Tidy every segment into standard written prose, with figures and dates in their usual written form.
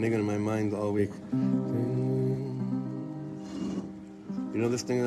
niggin in my mind all week. You know this thing?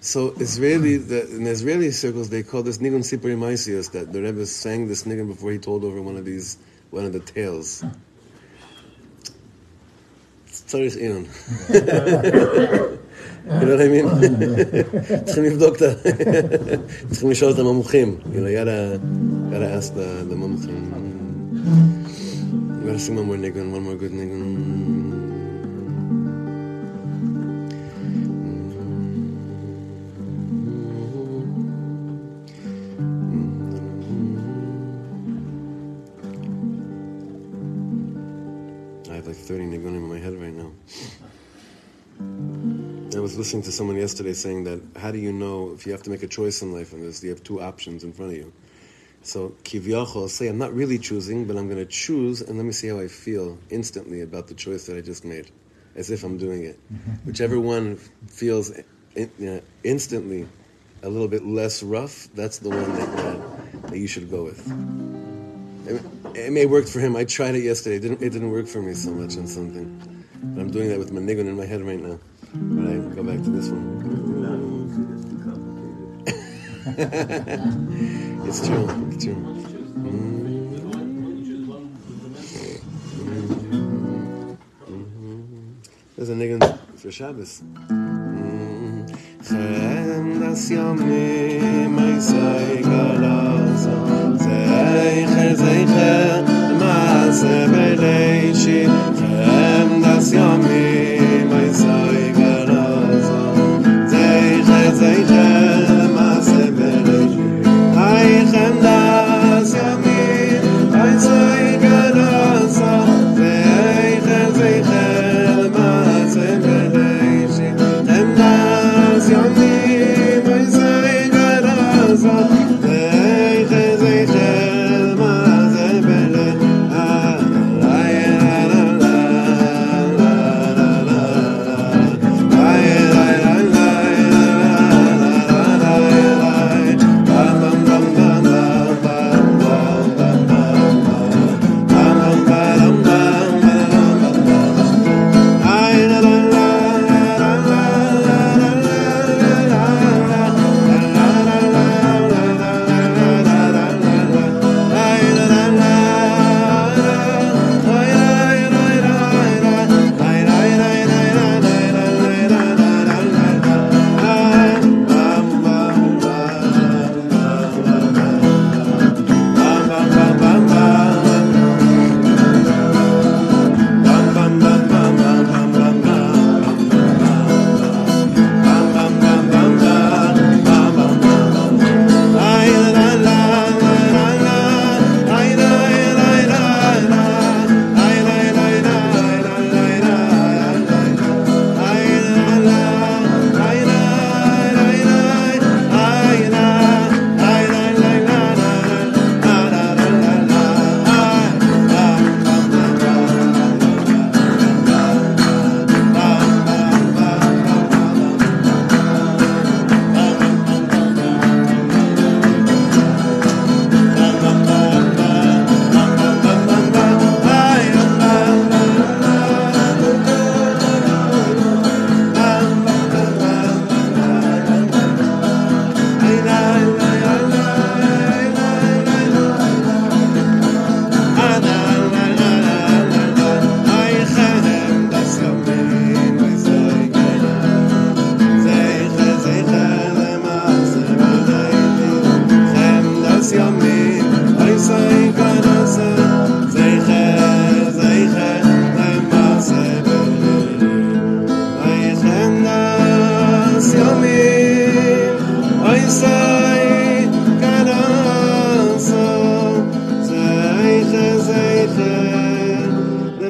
So in Israeli circles, they call this nigun sipur maisius, that the Rebbe sang this nigun before he told over one of the tales. Tzarich inon. You know what I mean? Tzchim yivdokta. Tzchim yishol the mamuchim. You know, gotta ask the mamuchim. Gotta sing one more good nigun. Like 30 nigunim in my head right now. I was listening to someone yesterday saying that how do you know if you have to make a choice in life and this? You have two options in front of you. So kivyachol, say I'm not really choosing, but I'm going to choose, and let me see how I feel instantly about the choice that I just made, as if I'm doing it. Whichever one feels instantly a little bit less rough, that's the one that you should go with. It may work for him. I tried it yesterday. It didn't work for me so much on something. But I'm doing that with my nigun in my head right now. But I go back to this one. It's true. It's true. There's a nigun for Shabbos. Zeicher, Zeicher, Maase Beleishi, Chem das Yomi, mein Zeiger Raza. Zeicher, Zeicher, Maase Beleishi, Ay, Chem das Yomi, mein Zeiger Raza. Zeicher, Zeicher, Maase Beleishi, Chem das Yomi, mein Zeiger Raza. Zeicher, Zeicher,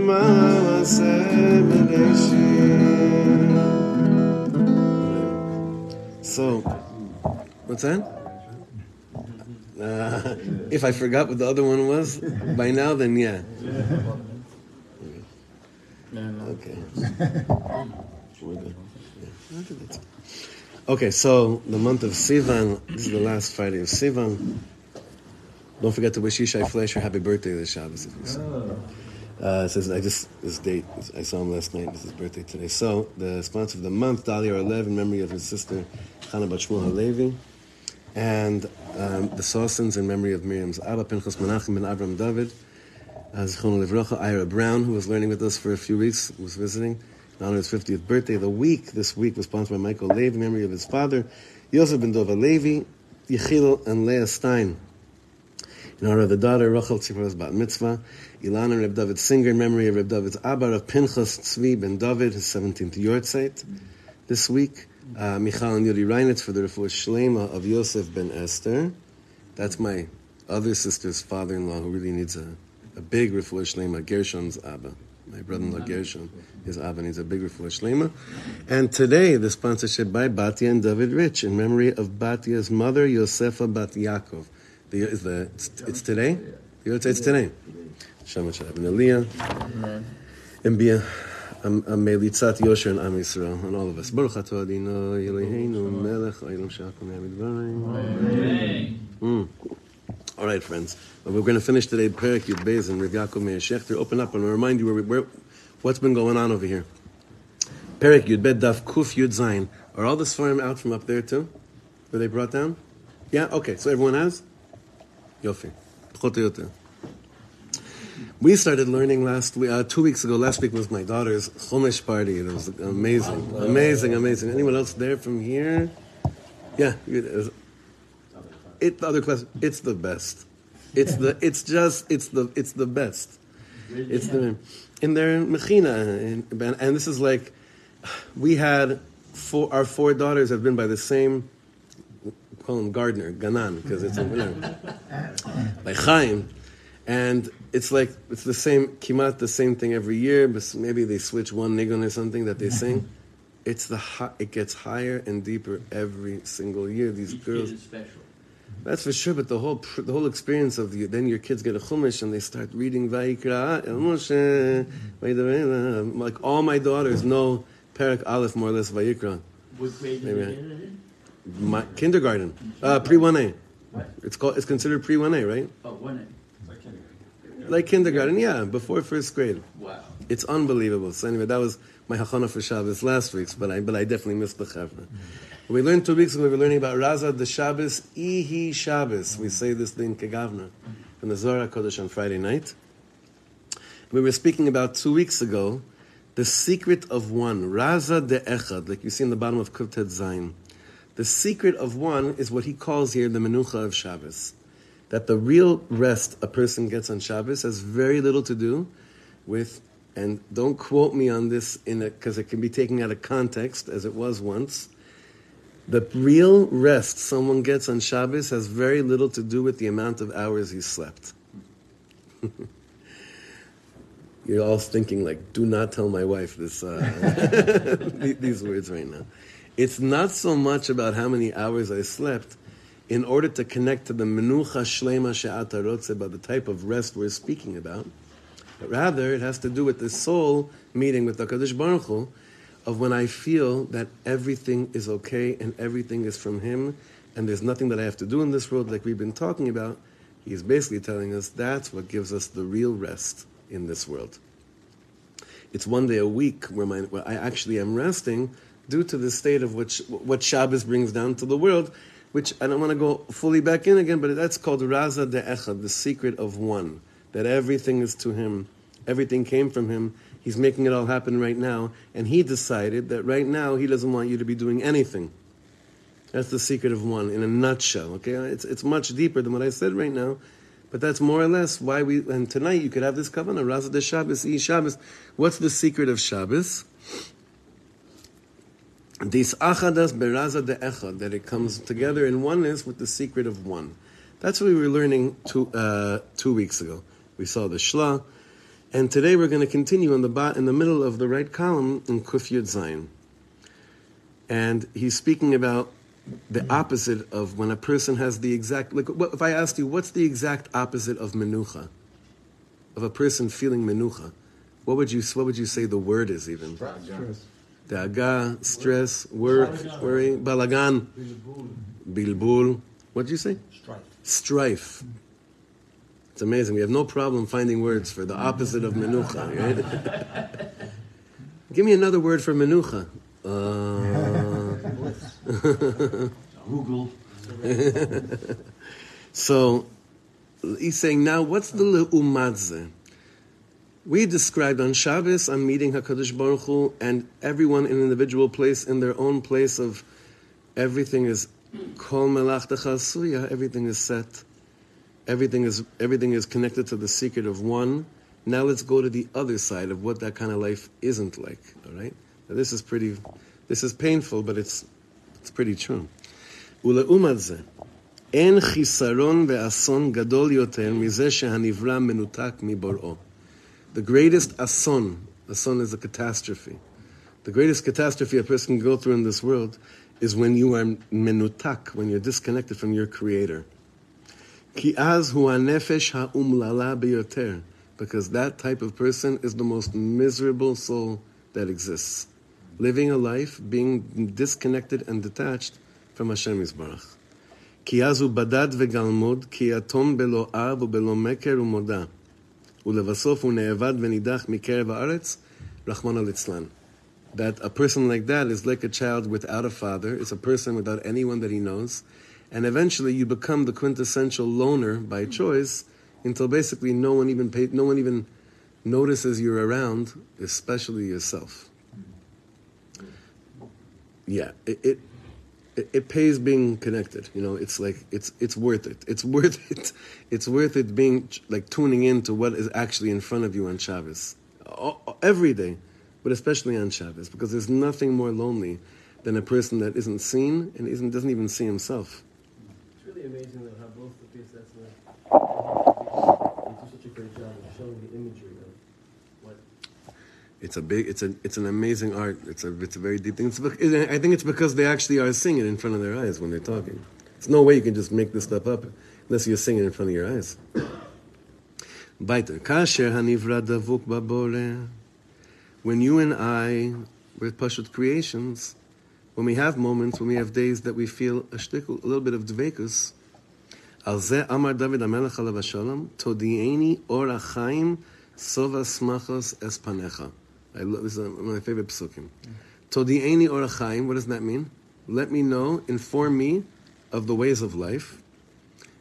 So, what's that? If I forgot what the other one was by now, then yeah. Okay. We're good. Yeah. Okay, so the month of Sivan, this is the last Friday of Sivan. Don't forget to wish Yishai Fleisher happy birthday this Shabbos. I saw him last night, it's his birthday today. So, the sponsor of the month, Dalia Ralev, in memory of his sister, Chana bat Shmuel Halevi. And the Sossians in memory of Miriam's Abba, Pinchas Menachem Ben Abraham David, Ira Brown, who was learning with us for a few weeks, was visiting, in honor of his 50th birthday. The week, this week, was sponsored by Michael Levy, in memory of his father, Yosef ben Dova Levy, Yechiel and Leah Stein, in honor of the daughter, Rochel Tzipora's bat mitzvah, Ilan and Reb David Singer, in memory of Reb David's Abba, of Pinchas Tzvi Ben David, his 17th yortzeit, this week. Michal and Reinitz for the refuah shleima of Yosef ben Esther. That's my other sister's father-in-law who really needs a big refuah shleima, Gershon's Abba. My brother-in-law Gershon, his Abba needs a big refuah shleima. And today, the sponsorship by Batia and Dalia Rich in memory of Batia's mother, Yosefa Bat Yaakov. It's today? It's today. Shama Shalab and Aliyah. And be Melitzat Yosher and Am Yisrael and all of us. Baruch Atah Adino Yeleheinu Melech Olam She'akom Yamidvarim. All right, friends. Well, we're going to finish today Perek Yud Beis and Rav Yaakov Meir Shechter. Open up and remind you what's been going on over here. Perek Yud Beis Daf Kuf Yud Zayin. Are all the Sfarim out from up there too? Were they brought down? Yeah. Okay. So everyone has. Yofi. Pchot Yoter. We started learning last week, 2 weeks ago. Last week was my daughter's Chumash party. It was amazing, amazing, amazing. Anyone else there from here? Yeah, the other class. It's the best. It's the best. It's the in their mechina, and this is like we had our four daughters have been by the same. Call them gardener, Ganan, because it's by Chaim. And it's like, it's the same, kimat, the same thing every year, but maybe they switch one nigun or something that they sing. It's it gets higher and deeper every single year. These each girls. Kid is special. That's for sure, but the whole experience of then your kids get a chumash and they start reading Vayikra, El Moshe, like all my daughters know Perek Aleph, more or less, Vayikra. What grade is it? Kindergarten. Pre-1A. What? It's considered pre-1A, right? Oh, 1A. Like kindergarten, yeah, before first grade. Wow, it's unbelievable. So anyway, that was my hachana for Shabbos last week's, but I definitely missed the chavna. We learned 2 weeks ago. We were learning about Raza the Shabbos, Ihi Shabbos. We say this thing Kegavna from the Zohar Kodesh on Friday night. We were speaking about 2 weeks ago the secret of one, Raza de Echad, like you see in the bottom of Kuftet Zayin. The secret of one is what he calls here the Menucha of Shabbos. That the real rest a person gets on Shabbos has very little to do with, and don't quote me on this because it can be taken out of context as it was once. The real rest someone gets on Shabbos has very little to do with the amount of hours he slept. You're all thinking like, do not tell my wife this. These words right now. It's not so much about how many hours I slept, in order to connect to the menucha shlema she'ata rotze, by the type of rest we're speaking about. But rather, it has to do with the soul meeting with the HaKadosh Baruch Hu, of when I feel that everything is okay and everything is from Him, and there's nothing that I have to do in this world like we've been talking about. He's basically telling us that's what gives us the real rest in this world. It's one day a week where I actually am resting due to the state of what Shabbos brings down to the world, which I don't want to go fully back in again, but that's called Raza de Echad, the secret of one, that everything is to Him, everything came from Him, He's making it all happen right now, and He decided that right now He doesn't want you to be doing anything. That's the secret of one, in a nutshell, okay? It's much deeper than what I said right now, but that's more or less why we, and tonight you could have this kavanah, Raza de Shabbos, E Shabbos. What's the secret of Shabbos? This achadas beraza de echad, that it comes together in oneness with the secret of one. That's what we were learning 2 weeks ago. We saw the shla, And today we're going to continue in the middle of the right column in Kuf Yud Zayin. And he's speaking about the opposite of when a person has the exact... Like, if I asked you, what's the exact opposite of menucha? Of a person feeling menucha? What would you say the word is even? Stress. Daga, stress, work, worry, balagan. Bilbul. What'd you say? Strife. It's amazing. We have no problem finding words for the opposite of menucha, right? Give me another word for menucha. Google. So he's saying, now what's the leumadze? We described on Shabbos, I'm meeting HaKadosh Baruch Hu, and everyone in an individual place, in their own place of everything is kol melachtecha asuya, everything is set, everything is connected to the secret of one. Now let's go to the other side of what that kind of life isn't like. All right, now, this is painful, but it's pretty true. Ulaumadze en chisaron ve'ason gadol yoter mizeh shehanivra menutak mibor'o. The greatest ason is a catastrophe. The greatest catastrophe a person can go through in this world is when you are menutak, when you're disconnected from your Creator. Ki az hu hanefesh ha'umlala biyoter, because that type of person is the most miserable soul that exists, living a life being disconnected and detached from Hashem Yisbarach. Ki az hu badad vegalmod, ki yatom belo av ubelo meker umoda, ulevasof hu ne'evad venidach mikerev ha'aretz, rachmana litzlan. That a person like that is like a child without a father. It's a person without anyone that he knows. And eventually you become the quintessential loner by choice until basically no one even notices you're around, especially yourself. Yeah, it pays being connected. You know, it's like, it's worth it. It's worth it. It's worth it being like tuning in to what is actually in front of you on Shabbos. Every day. But especially on Shabbos, because there's nothing more lonely than a person that isn't seen and doesn't even see himself. It's really amazing, though, how both the piece that's like, they do such a great job of showing the imagery of what. It's an amazing art. It's a very deep thing. I think it's because they actually are seeing it in front of their eyes when they're talking. There's no way you can just make this stuff up unless you're seeing it in front of your eyes. Baiter kasher hanivra davuk babore. When you and I, we're Pashut creations, when we have moments, when we have days that we feel a little bit of dvekus, al ze amar David HaMelech alav hashalom, todi'eni or achaim sova smachos es panecha. This is one of my favorite psukim. Todi'eni or achaim, what does that mean? Let me know, inform me of the ways of life,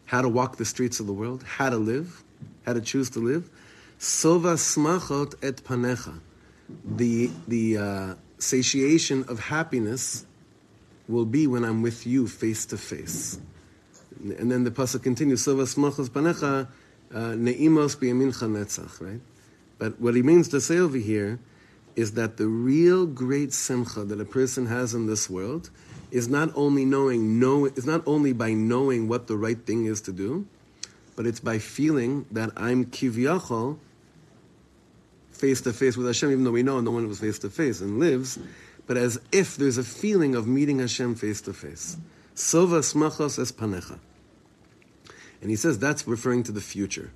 how to walk the streets of the world, how to live, how to choose to live. Sova smachot et panecha. The satiation of happiness will be when I'm with you face to face. And then the pasuk continues, Sova smachos panecha neimos biyamincha netzach, right? But what he means to say over here is that the real great simcha that a person has in this world is not only by knowing what the right thing is to do, but it's by feeling that I'm kivyachol face-to-face with Hashem, even though we know no one was face-to-face and lives, but as if there's a feeling of meeting Hashem face-to-face. Sova smachos es panecha. And he says that's referring to the future.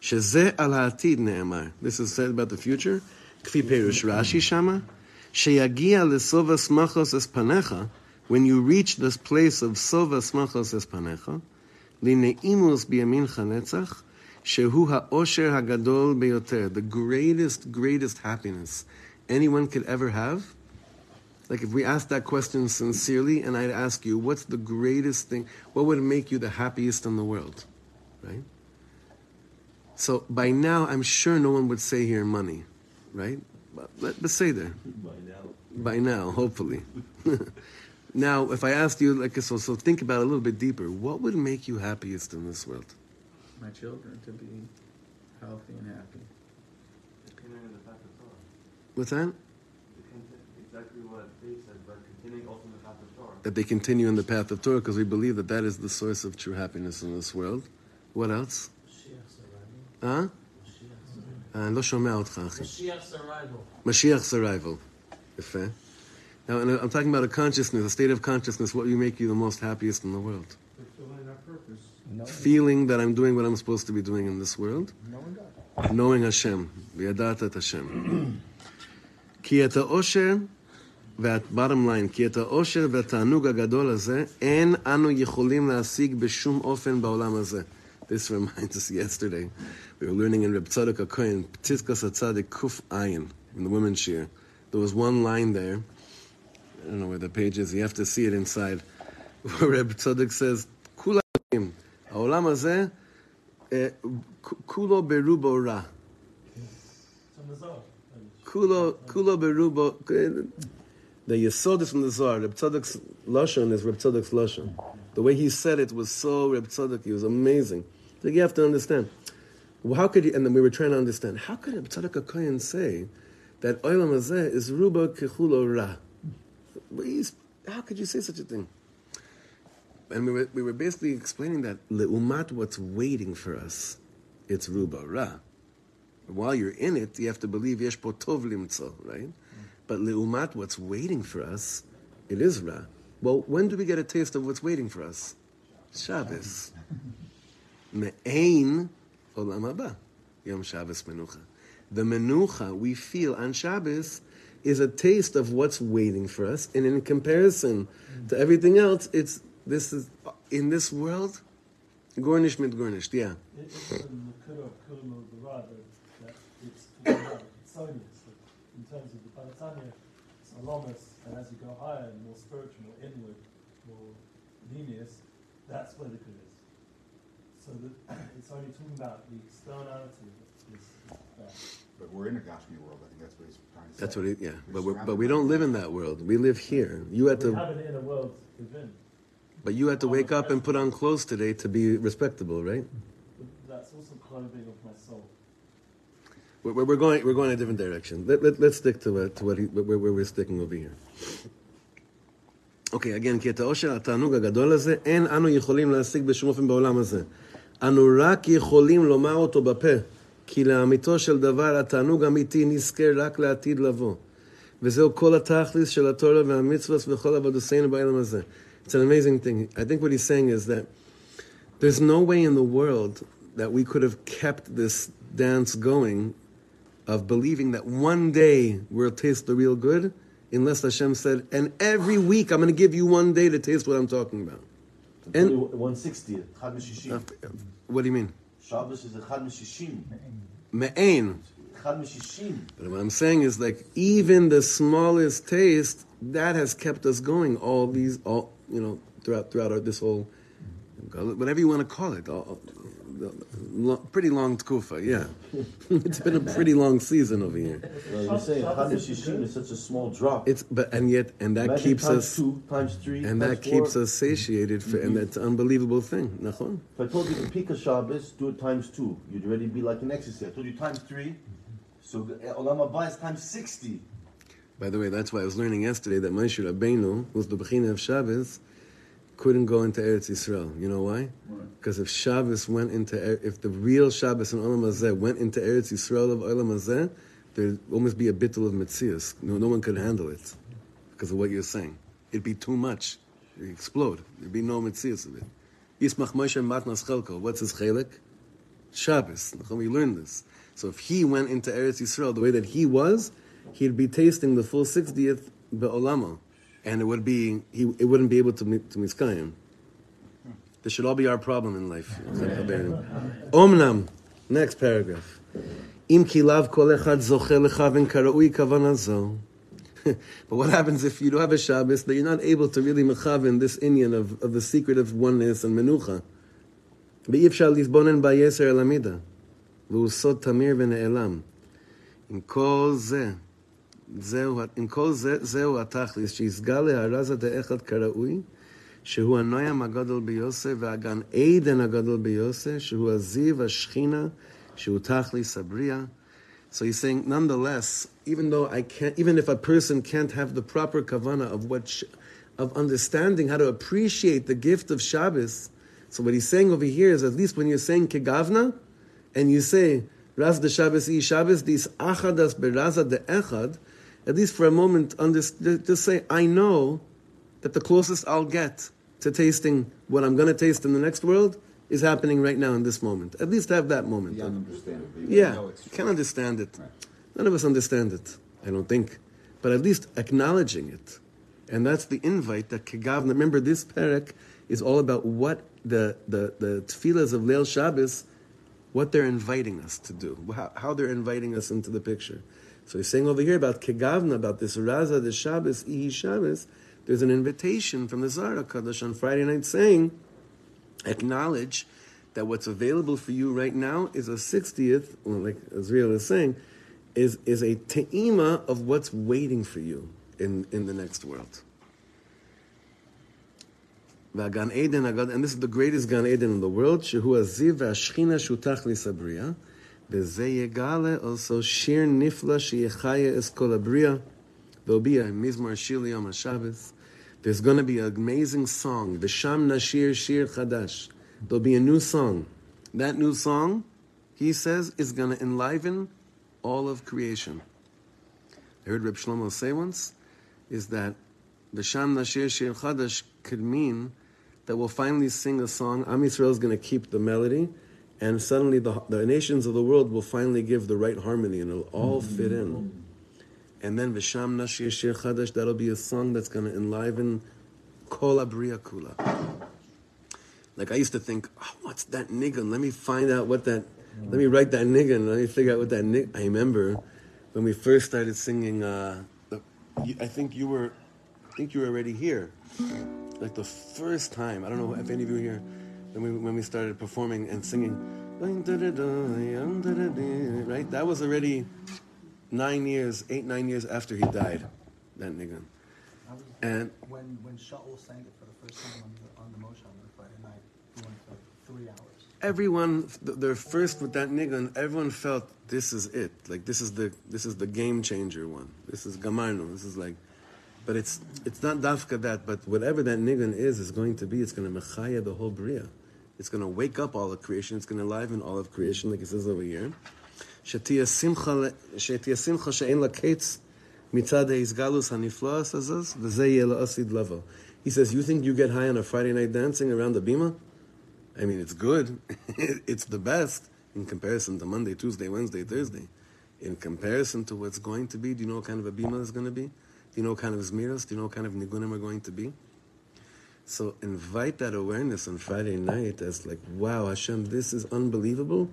Shezeh al ha'atid ne'emar. This is said about the future. Kfi perush Rashi shama. Sheyagia lesova smachos es panecha. When you reach this place of sova smachos es panecha, lineimus biyamincha netzach, Shehu ha'osher ha'gadol beyoter, the greatest happiness anyone could ever have. Like if we asked that question sincerely, and I'd ask you, what's the greatest thing? What would make you the happiest in the world, right? So by now, I'm sure no one would say here money, right? But let's say there. By now, hopefully. Now, if I asked you, like so think about it a little bit deeper. What would make you happiest in this world? My children to be healthy and happy. What's that? Exactly what they said, but continuing also in the path of Torah. That they continue in the path of Torah because we believe that is the source of true happiness in this world. What else? Huh? לא שומע אותך, אחי. Mashiach's arrival. Mashiach's arrival. יפה. Now, I'm talking about a consciousness, a state of consciousness, what will make you the most happiest in the world. Fulfilling our purpose. Feeling that I'm doing what I'm supposed to be doing in this world. Knowing God. Knowing Hashem. וידעת את Hashem. כי את האושר, bottom line, כי את האושר והתענוג הגדול הזה, אין אנו יכולים להשיג בשום אופן בעולם הזה. This reminds us yesterday. We were learning in Reb Tzadok HaKohen, P'tizkas HaTzadik Kuf Ayin, in the women's shiur. There was one line there. I don't know where the page is. You have to see it inside. Where Reb Tzadok says, Kula Ha'olam hazeh, Kulo Berubo Ra. Kulo Berubo. The Yesod is from the Zohar. Reb Tzadok's Lashon is Reb Tzadok's Lashon. The way he said it was so Reb Tzadok. He was amazing. Like you have to understand. Well, how could he, and then we were trying to understand, how could Reb Tzadok HaKohen say that Olam Hazeh is Ruba Kechulo Ra? How could you say such a thing? And we were basically explaining that Leumat, what's waiting for us, it's Ruba Ra. While you're in it, you have to believe Yesh Po Tov Limtzo, right? But Leumat, what's waiting for us, it is Ra. Well, when do we get a taste of what's waiting for us? Shabbos. Me'ein Olam Haba, Yom Shabbos Menucha. The Menucha we feel on Shabbos is a taste of what's waiting for us, and in comparison to everything else, it's this is in this world, Gornish mit Gornish, yeah. It's in terms of the Paratanya, it's Alamas, and as you go higher and more spiritual, more inward, more luminous, that's where the good is. So that it's only talking about the externality of this. But we're in a Gashmi world. I think that's what he's trying to say. That's what he, yeah. But we don't live in that world. We live here. You had to have an inner world within. But you had to wake up and put on clothes today to be respectable, right? But that's also clothing of my soul. We're going a different direction. Let's stick to what where we're sticking over here. Okay, again, כי את האושר, התענוג הגדול הזה, אין אנו יכולים להשיג בשום אופן בעולם הזה. אנו רק יכולים לומר אותו בפה, כי לאמיתו של דבר, התענוג אמיתי נזכר רק לעתיד לבוא. וזהו כל התכלית של התורה והמצוות וכל עבודותינו בעולם הזה. It's an amazing thing. I think what he's saying is that there's no way in the world that we could have kept this dance going of believing that one day we'll taste the real good, unless Hashem said, and every week I'm going to give you one day to taste what I'm talking about. And 160th, Chad Mishishim. What do you mean? Shabbos is a Chad Mishishim. Me'ein. Chad Mishishim. But what I'm saying is, like, even the smallest taste, that has kept us going all you know, throughout this whole, whatever you want to call it, pretty long tkufa, yeah. It's been a pretty long season over here. Well, you're saying Chad Mishishim is such a small drop. Keeps us satiated, for, and that's an unbelievable thing. Nachon. If I told you to pick a Shabbos, do it ×2. You'd already be like an ecstasy. I told you ×3, so Olam Haba is ×60. By the way, that's why I was learning yesterday that Moshe Rabbeinu, who's the Bechina of Shabbos, couldn't go into Eretz Yisrael. You know why? Because if Shabbos went into, if the real Shabbos in Olam Hazeh went into Eretz Yisrael of Olam Hazeh, there'd almost be a bittul of Metzias. No one could handle it because of what you're saying. It'd be too much. It'd explode. There'd be no Metzias of it. Yismach Moshe Matnas Chelko. What's his chelek? Shabbos. We learned this. So if he went into Eretz Yisrael the way that he was, he'd be tasting the full 60th be'olamo. And it wouldn't be able to miskayim. This should all be our problem in life. Omnam, next paragraph. But what happens if you don't have a Shabbos, that you're not able to really mechaven this inyan of the secret of oneness and menucha? שהוא הנועם הגדול ביוסף והגן עדן הגדול ביוסף, שהוא הזיו, השכינה, שהוא תכליס הבריאה. So he's saying, nonetheless, even if a person can't have the proper kavana of understanding how to appreciate the gift of Shabbos, so what he's saying over here is, at least when you're saying Kegavna, and you say Raz de Shabbos e Shabbos, these achadas beraza de echad, at least for a moment, just say, I know that the closest I'll get to tasting what I'm going to taste in the next world is happening right now in this moment. At least have that moment. You understand it. You can understand it. Right. None of us understand it, I don't think. But at least acknowledging it. And that's the invite that Kegavna. Remember, this perek is all about what the tefillahs of Leil Shabbos, what they're inviting us to do, how they're inviting us into the picture. So he's saying over here about Kegavna, about this Raza de Shabbos, Ihi Shabbos, there's an invitation from the Zohar HaKadosh on Friday night saying, acknowledge that what's available for you right now is a 60th, like Israel is saying, is a te'ima of what's waiting for you in the next world. And this is the greatest Gan Eden in the world, Shehu Aziv v'ashchina shutach lisabriya, v'zeh yegale also shir nifla sheyechaya es kol habriya. There'll be a mizmar shir liyom haShabbos. There's going to be an amazing song, v'sham nashir shir chadash. There'll be a new song. That new song, he says, is going to enliven all of creation. I heard Reb Shlomo say once, is that v'sham nashir shir chadash could mean that we'll finally sing a song. Am Yisrael is going to keep the melody, and suddenly the nations of the world will finally give the right harmony, and it'll all fit in. And then Visham Nashir Shir Chadash, that'll be a song that's going to enliven Kol Abriya Kula. Like I used to think, what's that niggun? Let me find out what that, let me write that niggun, let me figure out what that niggun. I remember when we first started singing, I think you were already here. Like the first time, I don't know if any of you were here, when we started performing and singing, right? That was already 9 years after he died, that niggun. And when Shaul sang it for the first time on the Moshe on the Friday night, he went for 3 hours. Everyone, their first with that niggun, everyone felt this is it. Like this is the game changer one. This is Gamarno. This is like. But it's not dafka that, but whatever that niggun is going to be, it's going to mechaya the whole bria. It's going to wake up all of creation. It's going to enliven all of creation, like it says over here. Shetia simcha she'en la'ketz mitzad ha'izgalus ha'nifla, says us, v'zeh yeh la'asid lava. He says, you think you get high on a Friday night dancing around the bima? I mean, it's good. It's the best in comparison to Monday, Tuesday, Wednesday, Thursday. In comparison to what's going to be, do you know what kind of a bima is going to be? Do you know what kind of Zmiras? Do you know what kind of Nigunim are going to be? So invite that awareness on Friday night as like, wow, Hashem, this is unbelievable.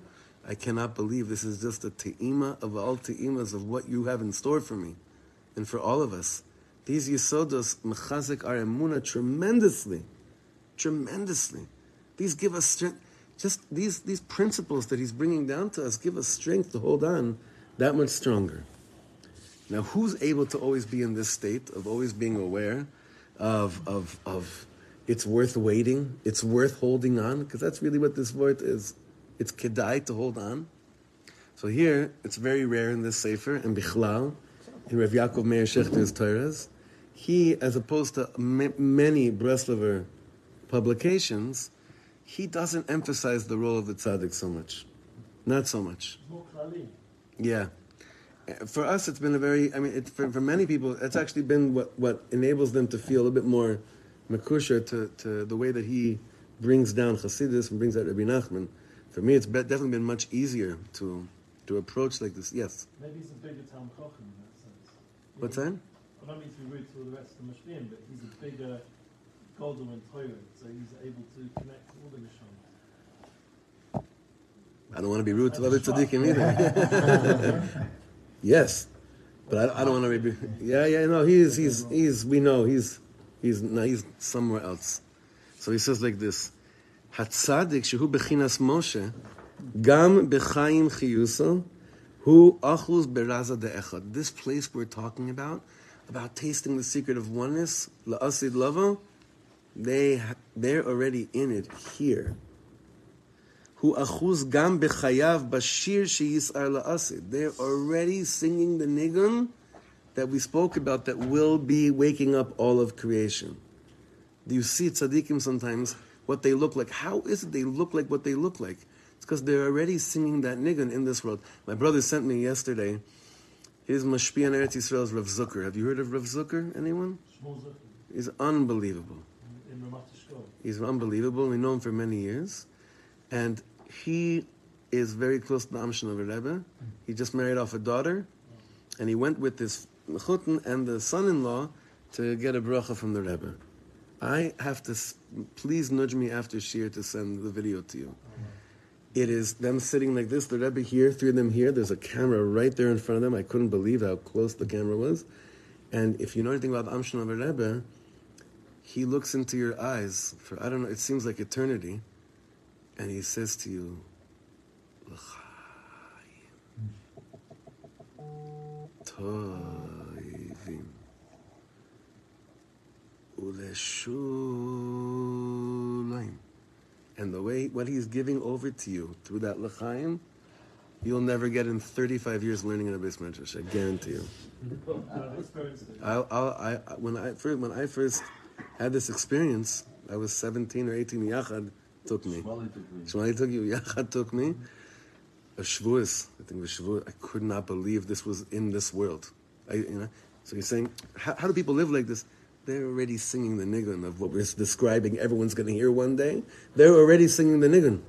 I cannot believe this is just a te'ima of all te'imas of what you have in store for me and for all of us. These Yisodos mechazik our emuna tremendously. Tremendously. These give us strength. Just these principles that he's bringing down to us give us strength to hold on that much stronger. Now, who's able to always be in this state of always being aware of it's worth waiting, it's worth holding on? Because that's really what this word is. It's kedai, to hold on. So here, it's very rare in this Sefer, and Bichlal, in Rav Yaakov Meir Shechter's Torahs, he, as opposed to many Breslover publications, he doesn't emphasize the role of the tzaddik so much. Not so much. Yeah. For us, it's been a very, for many people, it's actually been what enables them to feel a bit more mekusher to the way that he brings down Hasidus and brings out Rabbi Nachman. For me, it's definitely been much easier to approach like this. Yes? Maybe he's a bigger Talmid Chacham in that sense. Maybe, what's that? I don't mean to be rude to all the rest of the Mashlim, but he's a bigger Gadol and Torah, so he's able to connect all the Misham. I don't want to be rude to other tzaddikim either. Yes, but I don't want to be. No, he's. We know he's somewhere else. So he says like this: Hatzadik shehu bechinas Moshe, gam bechayim chiyuso, hu achuz beraza deechad. This place we're talking about tasting the secret of oneness, la'asid lava, they're already in it here. Who achuz gam b'chayav bashir sheyisar la'asid. They're already singing the nigun that we spoke about that will be waking up all of creation. Do you see tzaddikim sometimes, what they look like? How is it they look like what they look like? It's because they're already singing that nigun in this world. My brother sent me yesterday his Mashpia on Eretz Yisrael's Rav Zucker. Have you heard of Rav Zucker? Anyone? He's unbelievable. He's unbelievable. We know him for many years. And he is very close to the Amshinov Rebbe. He just married off a daughter. And he went with his Mechutin and the son-in-law to get a bracha from the Rebbe. I have to, please nudge me after Shir to send the video to you. It is them sitting like this, the Rebbe here, three of them here. There's a camera right there in front of them. I couldn't believe how close the camera was. And if you know anything about Amshinov Rebbe, he looks into your eyes for, I don't know, it seems like eternity. And he says to you, Toivim Uleshulaim. And the way, what he's giving over to you through that l'chaim, you'll never get in 35 years learning in a base medrash. I guarantee you. When I first had this experience, I was 17 or 18. Yachad took me. Shmali took you. Yachad took me. A Shavuos, I think it was Shavuos. I could not believe this was in this world. So you're saying, how do people live like this? They're already singing the nigun of what we're describing. Everyone's going to hear one day. They're already singing the nigun.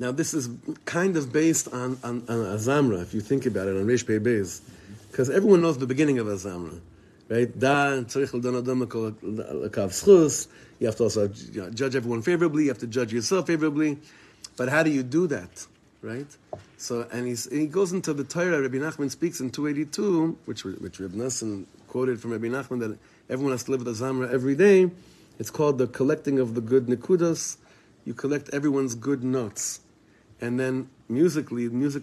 Now this is kind of based on Azamra, if you think about it, on Reish Pei Beis, because everyone knows the beginning of Azamra, right? You have to also judge everyone favorably. You have to judge yourself favorably. But how do you do that? Right, so and he goes into the Torah. Rabbi Nachman speaks in 282, which Reb Nassin quoted from Rabbi Nachman, that everyone has to live with a Zamra every day. It's called the collecting of the good nikudas. You collect everyone's good notes, and then musical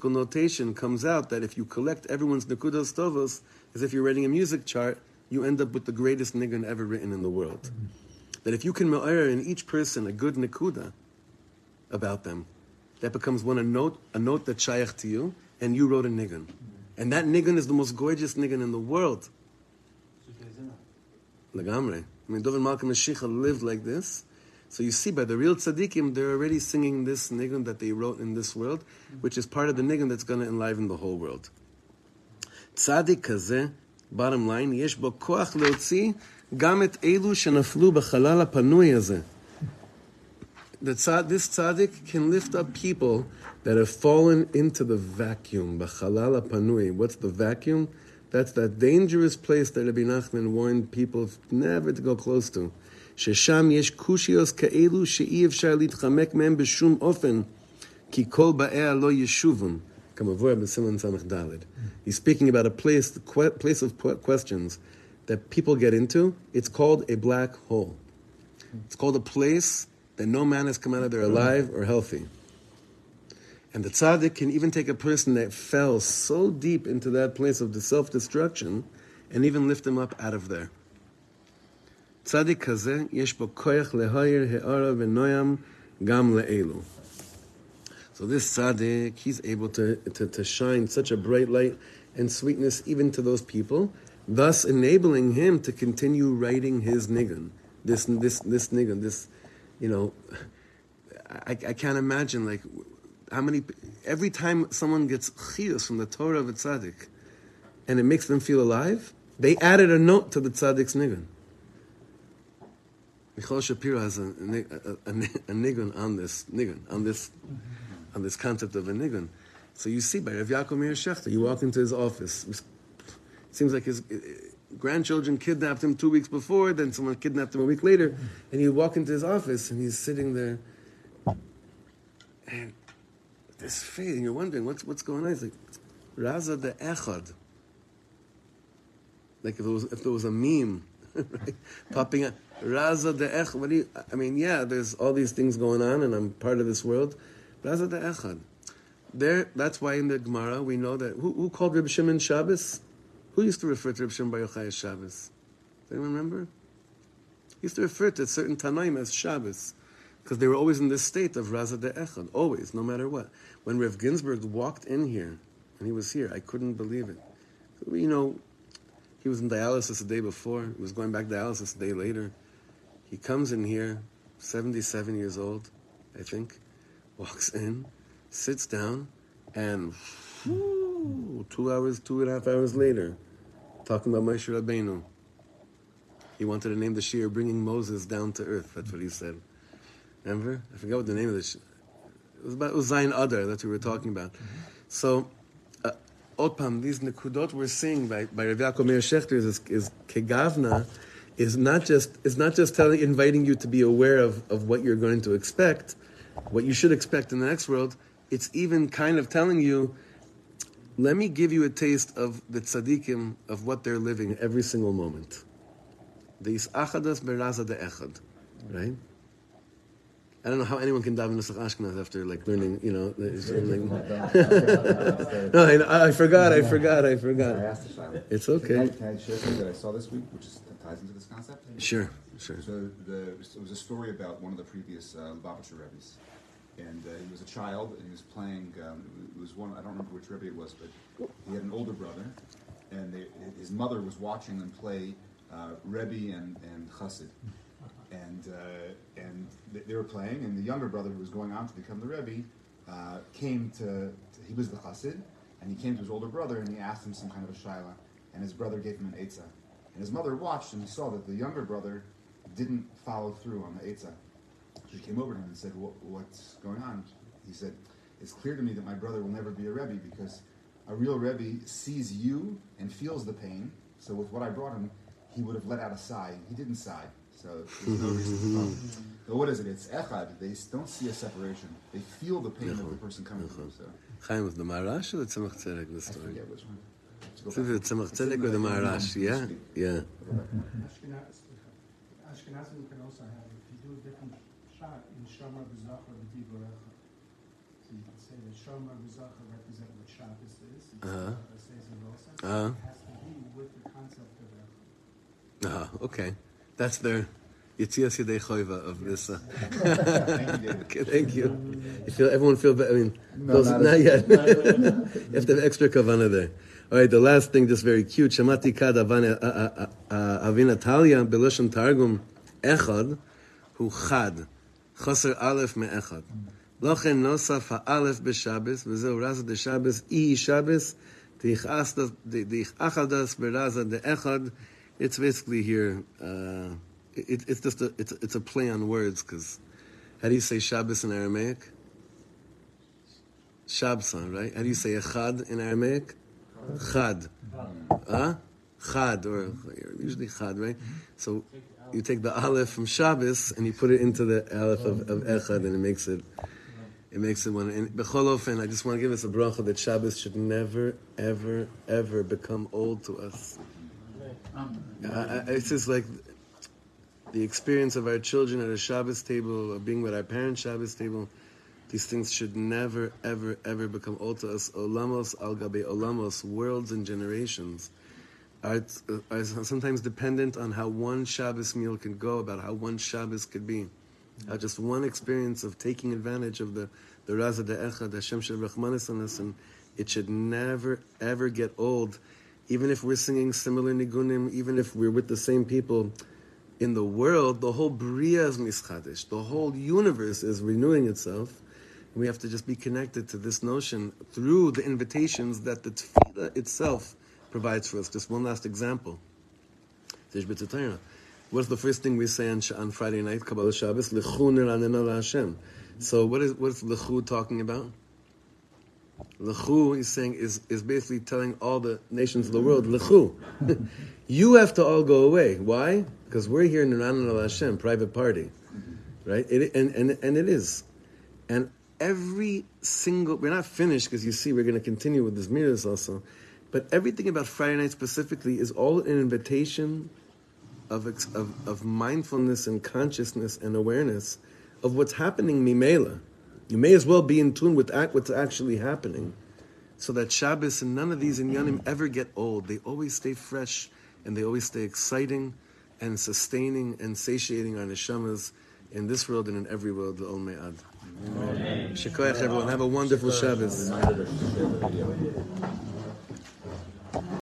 notation comes out that if you collect everyone's nikudas tovos, as if you're writing a music chart, you end up with the greatest nigun ever written in the world. Mm-hmm. That if you can me'ayr in each person a good nikuda about them, that becomes one a note that shayach to you, and you wrote a nigun. And that nigun is the most gorgeous nigun in the world. Lagamre. I mean, Dovan Malkin Meshicha lived like this. So you see, by the real tzaddikim, they're already singing this nigun that they wrote in this world, which is part of the nigun that's going to enliven the whole world. Tzaddik hazeh, bottom line, yesh bo koach leotzi gam et elu shenaflu b'chalal ha'panui hazeh. This tzaddik can lift up people that have fallen into the vacuum. B'chalal ha'panui. What's the vacuum? That's that dangerous place that Rabbi Nachman warned people never to go close to. Shesham yesh kushios ka'elu she'i evshar litchamek mehem b'shum ofen ki kol ba'ea lo yeshuvum. Kamavur b'simon samach daled. He's speaking about a place, the place of questions that people get into. It's called a black hole. It's called a place that no man has come out of there alive or healthy. And the tzaddik can even take a person that fell so deep into that place of the self-destruction and even lift him up out of there. Tzaddik hazeh yesh bo koyach lehayir he'ara v'noyam gam le'elu. So this tzaddik, he's able to shine such a bright light and sweetness even to those people, thus enabling him to continue writing his nigun. This nigun. You know, I can't imagine, like, how many... Every time someone gets chiyus from the Torah of a tzaddik, and it makes them feel alive, they added a note to the tzaddik's nigun. Michal Shapiro has a nigun on this concept of a nigun. So you see, by Rav Yaakov Meir Shechter, you walk into his office. It seems like his... grandchildren kidnapped him 2 weeks before, then someone kidnapped him a week later, and you walk into his office and he's sitting there and this face, and you're wondering what's going on. It's like Raza the Echad. Like if there was a meme, right? Popping up. Raza the Echad. There's all these things going on and I'm part of this world. Raza the Echad. There, that's why in the Gemara we know that who called Reb Shimon Shabbos? Who used to refer to Reb Shimon Bar Yochai as Shabbos? Does anyone remember? He used to refer to certain Tanaim as Shabbos because they were always in this state of Raza de Echad, always, no matter what. When Rev Ginsburg walked in here, and he was here, I couldn't believe it. You know, he was in dialysis the day before. He was going back to dialysis a day later. He comes in here, 77 years old, I think, walks in, sits down, and 2.5 hours later, talking about Moshe Rabbeinu. He wanted to name the Shir Bringing Moses Down to Earth. That's what he said. Remember? I forgot what the name of the Shir. It was about Uzayin Adar. That's what we were talking about. So, Otpam, these Nekudot we're seeing by Rav Yaakov Meir Shechter is Kegavna, is not just inviting you to be aware of what you're going to expect, what you should expect in the next world. It's even kind of telling you, let me give you a taste of the tzaddikim, of what they're living every single moment. The Achadas beraza de Echad, right? I don't know how anyone can daven Nusach Ashkenaz after learning, No, I forgot. It's okay. Can I share something that I saw this week, which ties into this concept? Sure. So it was a story about one of the previous Lubavitcher Rebbe's, and he was a child, and he was playing. It was one, I don't remember which Rebbe it was, but he had an older brother, and his mother was watching them play Rebbe and Chassid. And they were playing, and the younger brother, who was going on to become the Rebbe, he was the Chassid, and he came to his older brother, and he asked him some kind of a shaila, and his brother gave him an Eitzah. And his mother watched and saw that the younger brother didn't follow through on the Eitzah. So she came over to him and said, what's going on? He said, it's clear to me that my brother will never be a Rebbe, because a real Rebbe sees you and feels the pain, so with what I brought him, he would have let out a sigh. He didn't sigh. So there's no reason to talk. But what is it? It's echad. They don't see a separation. They feel the pain of the person coming through. So. Chaim was the Maharash or the Tzemach Tzedek, the story? I forget which one. It's either the Tzemach Tzedek or the Maharash. Yeah. Ashkenazim can also have, if you do a different shot in Shomar B'Zachar and Dibur Echad. So you can say that Shomar B'Zachar represents what Shabbos is. It has to be with the concept of Echad. Okay. That's their Yitzias Yedei Choiva of this. Okay, thank you. Everyone feel better. I mean, no, not yet. You have to have extra kavana there. All right, the last thing, just very cute. Shemati kad avina talia belushim targum echad hu chad chaser aleph meechad lochen nosaf ha'aleph b'shabbos v'zeu raza de shabbos I shabbos tichachadas beraza de echad. It's basically here. It's just a play on words, because how do you say Shabbos in Aramaic? Shabson, right? How do you say Echad in Aramaic? Chad. Chad, or usually Chad, right? So you take the Aleph from Shabbos and you put it into the Aleph of Echad, and it makes it one. And Bechol Ofen, I just want to give us a bracha that Shabbos should never, ever, ever become old to us. It's just like the experience of our children at a Shabbos table, or being with our parents' Shabbos table. These things should never, ever, ever become old to us. Olamos al gabe olamos, worlds and generations, are sometimes dependent on how one Shabbos meal can go, about how one Shabbos could be. How just one experience of taking advantage of the Raza de Echad, Hashem Shel Rachmanis on us, and it should never, ever get old. Even if we're singing similar nigunim, even if we're with the same people in the world, the whole Bria is mischadesh. The whole universe is renewing itself. We have to just be connected to this notion through the invitations that the tefillah itself provides for us. Just one last example. What's the first thing we say on Friday night, Kabbalah Shabbos? Lechu niranena laHashem. So what's Lechu talking about? Lechu, he's saying, is basically telling all the nations of the world, Lechu, you have to all go away. Why? Because we're here in Niranana L'Hashem, private party, right? It is. And every single, we're not finished, because you see, we're going to continue with this mitzvahs also, but everything about Friday night specifically is all an invitation of mindfulness and consciousness and awareness of what's happening Mimela. You may as well be in tune with what's actually happening, so that Shabbos and none of these inyanim ever get old. They always stay fresh, and they always stay exciting and sustaining and satiating our neshamas in this world and in every world. L'ol me'ad. Shikoyach, everyone. Have a wonderful Shabbos.